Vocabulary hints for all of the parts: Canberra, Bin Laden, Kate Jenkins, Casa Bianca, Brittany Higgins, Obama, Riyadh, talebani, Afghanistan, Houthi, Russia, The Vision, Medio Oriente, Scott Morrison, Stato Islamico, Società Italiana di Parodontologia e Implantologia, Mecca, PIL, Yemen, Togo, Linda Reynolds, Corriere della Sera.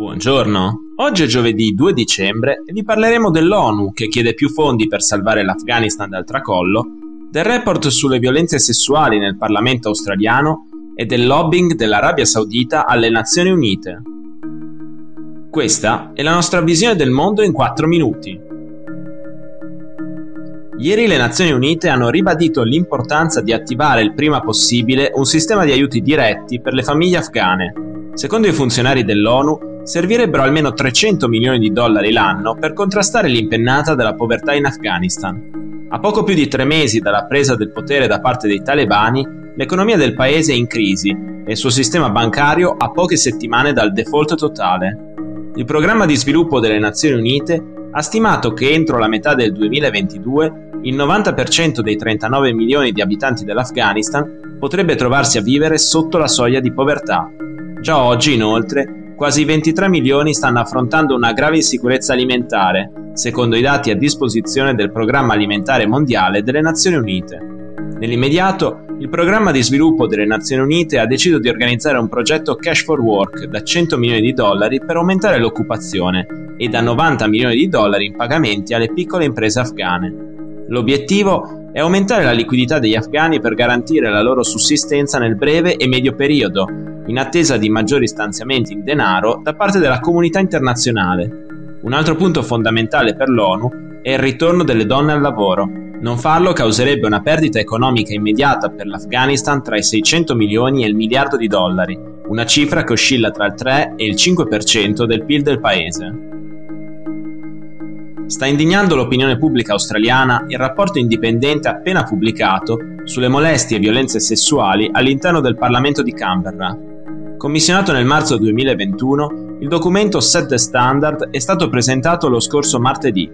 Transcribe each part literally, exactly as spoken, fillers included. Buongiorno, oggi è giovedì due dicembre e vi parleremo dell'ONU che chiede più fondi per salvare l'Afghanistan dal tracollo, del report sulle violenze sessuali nel Parlamento australiano e del lobbying dell'Arabia Saudita alle Nazioni Unite. Questa è la nostra visione del mondo in quattro minuti. Ieri le Nazioni Unite hanno ribadito l'importanza di attivare il prima possibile un sistema di aiuti diretti per le famiglie afghane. Secondo i funzionari dell'ONU, servirebbero almeno trecento milioni di dollari l'anno per contrastare l'impennata della povertà in Afghanistan. A poco più di tre mesi dalla presa del potere da parte dei talebani, l'economia del paese è in crisi e il suo sistema bancario a poche settimane dal default totale. Il programma di sviluppo delle Nazioni Unite ha stimato che entro la metà del duemilaventidue il novanta per cento dei trentanove milioni di abitanti dell'Afghanistan potrebbe trovarsi a vivere sotto la soglia di povertà. Già oggi, inoltre, quasi ventitré milioni stanno affrontando una grave insicurezza alimentare, secondo i dati a disposizione del Programma Alimentare Mondiale delle Nazioni Unite. Nell'immediato, il Programma di Sviluppo delle Nazioni Unite ha deciso di organizzare un progetto Cash for Work da cento milioni di dollari per aumentare l'occupazione e da novanta milioni di dollari in pagamenti alle piccole imprese afghane. L'obiettivo è aumentare la liquidità degli afghani per garantire la loro sussistenza nel breve e medio periodo, in attesa di maggiori stanziamenti in denaro da parte della comunità internazionale. Un altro punto fondamentale per l'ONU è il ritorno delle donne al lavoro. Non farlo causerebbe una perdita economica immediata per l'Afghanistan tra i seicento milioni e il miliardo di dollari, una cifra che oscilla tra il tre e il cinque per cento del P I L del paese. Sta indignando l'opinione pubblica australiana il rapporto indipendente appena pubblicato sulle molestie e violenze sessuali all'interno del Parlamento di Canberra. Commissionato nel marzo duemilaventuno, il documento Set the Standard è stato presentato lo scorso martedì.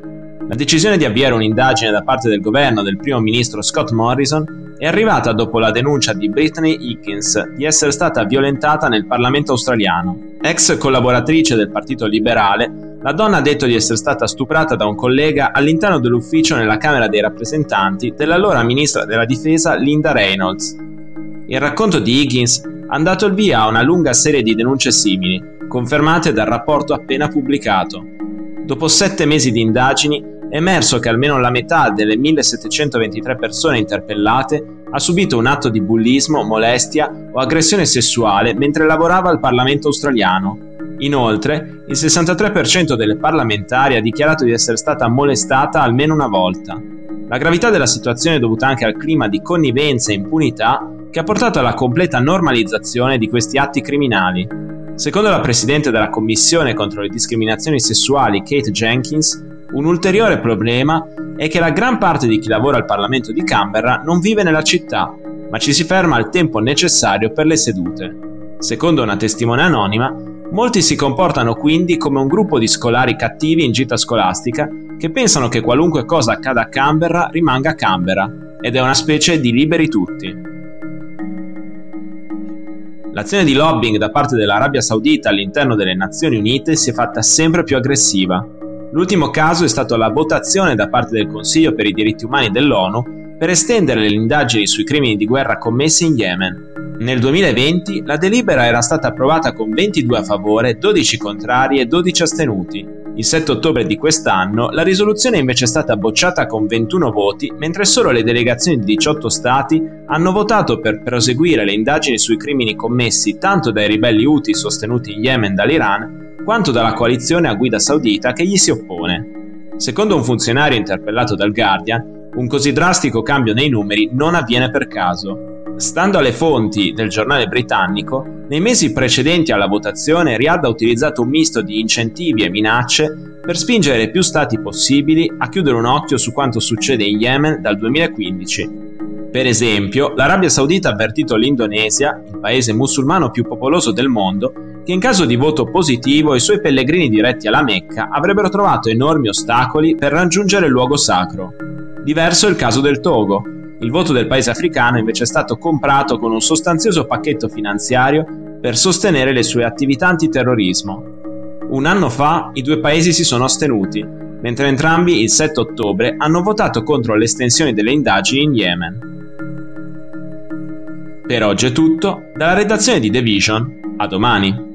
La decisione di avviare un'indagine da parte del governo del primo ministro Scott Morrison è arrivata dopo la denuncia di Brittany Higgins di essere stata violentata nel Parlamento australiano. Ex collaboratrice del Partito Liberale, la donna ha detto di essere stata stuprata da un collega all'interno dell'ufficio nella Camera dei Rappresentanti dell'allora ministra della Difesa Linda Reynolds. Il racconto di Higgins ha dato il via a una lunga serie di denunce simili, confermate dal rapporto appena pubblicato. Dopo sette mesi di indagini, è emerso che almeno la metà delle millesettecentoventitré persone interpellate ha subito un atto di bullismo, molestia o aggressione sessuale mentre lavorava al Parlamento australiano. Inoltre, il sessantatré per cento delle parlamentari ha dichiarato di essere stata molestata almeno una volta. La gravità della situazione è dovuta anche al clima di connivenza e impunità che ha portato alla completa normalizzazione di questi atti criminali. Secondo la presidente della Commissione contro le discriminazioni sessuali, Kate Jenkins, un ulteriore problema è che la gran parte di chi lavora al Parlamento di Canberra non vive nella città, ma ci si ferma al tempo necessario per le sedute. Secondo una testimone anonima, molti si comportano quindi come un gruppo di scolari cattivi in gita scolastica che pensano che qualunque cosa accada a Canberra rimanga a Canberra, ed è una specie di liberi tutti. L'azione di lobbying da parte dell'Arabia Saudita all'interno delle Nazioni Unite si è fatta sempre più aggressiva. L'ultimo caso è stato la votazione da parte del Consiglio per i diritti umani dell'ONU per estendere le indagini sui crimini di guerra commessi in Yemen. Nel duemilaventi la delibera era stata approvata con ventidue a favore, dodici contrari e dodici astenuti. Il sette ottobre di quest'anno la risoluzione è invece stata bocciata con ventuno voti, mentre solo le delegazioni di diciotto stati hanno votato per proseguire le indagini sui crimini commessi tanto dai ribelli Houthi sostenuti in Yemen dall'Iran quanto dalla coalizione a guida saudita che gli si oppone. Secondo un funzionario interpellato dal Guardian, un così drastico cambio nei numeri non avviene per caso. Stando alle fonti del giornale britannico, nei mesi precedenti alla votazione Riyadh ha utilizzato un misto di incentivi e minacce per spingere più stati possibili a chiudere un occhio su quanto succede in Yemen dal duemilaquindici. Per esempio, l'Arabia Saudita ha avvertito l'Indonesia, il paese musulmano più popoloso del mondo, che in caso di voto positivo i suoi pellegrini diretti alla Mecca avrebbero trovato enormi ostacoli per raggiungere il luogo sacro. Diverso è il caso del Togo. Il voto del paese africano invece è stato comprato con un sostanzioso pacchetto finanziario per sostenere le sue attività antiterrorismo. Un anno fa i due paesi si sono astenuti, mentre entrambi il sette ottobre hanno votato contro l'estensione delle indagini in Yemen. Per oggi è tutto, dalla redazione di The Vision, a domani!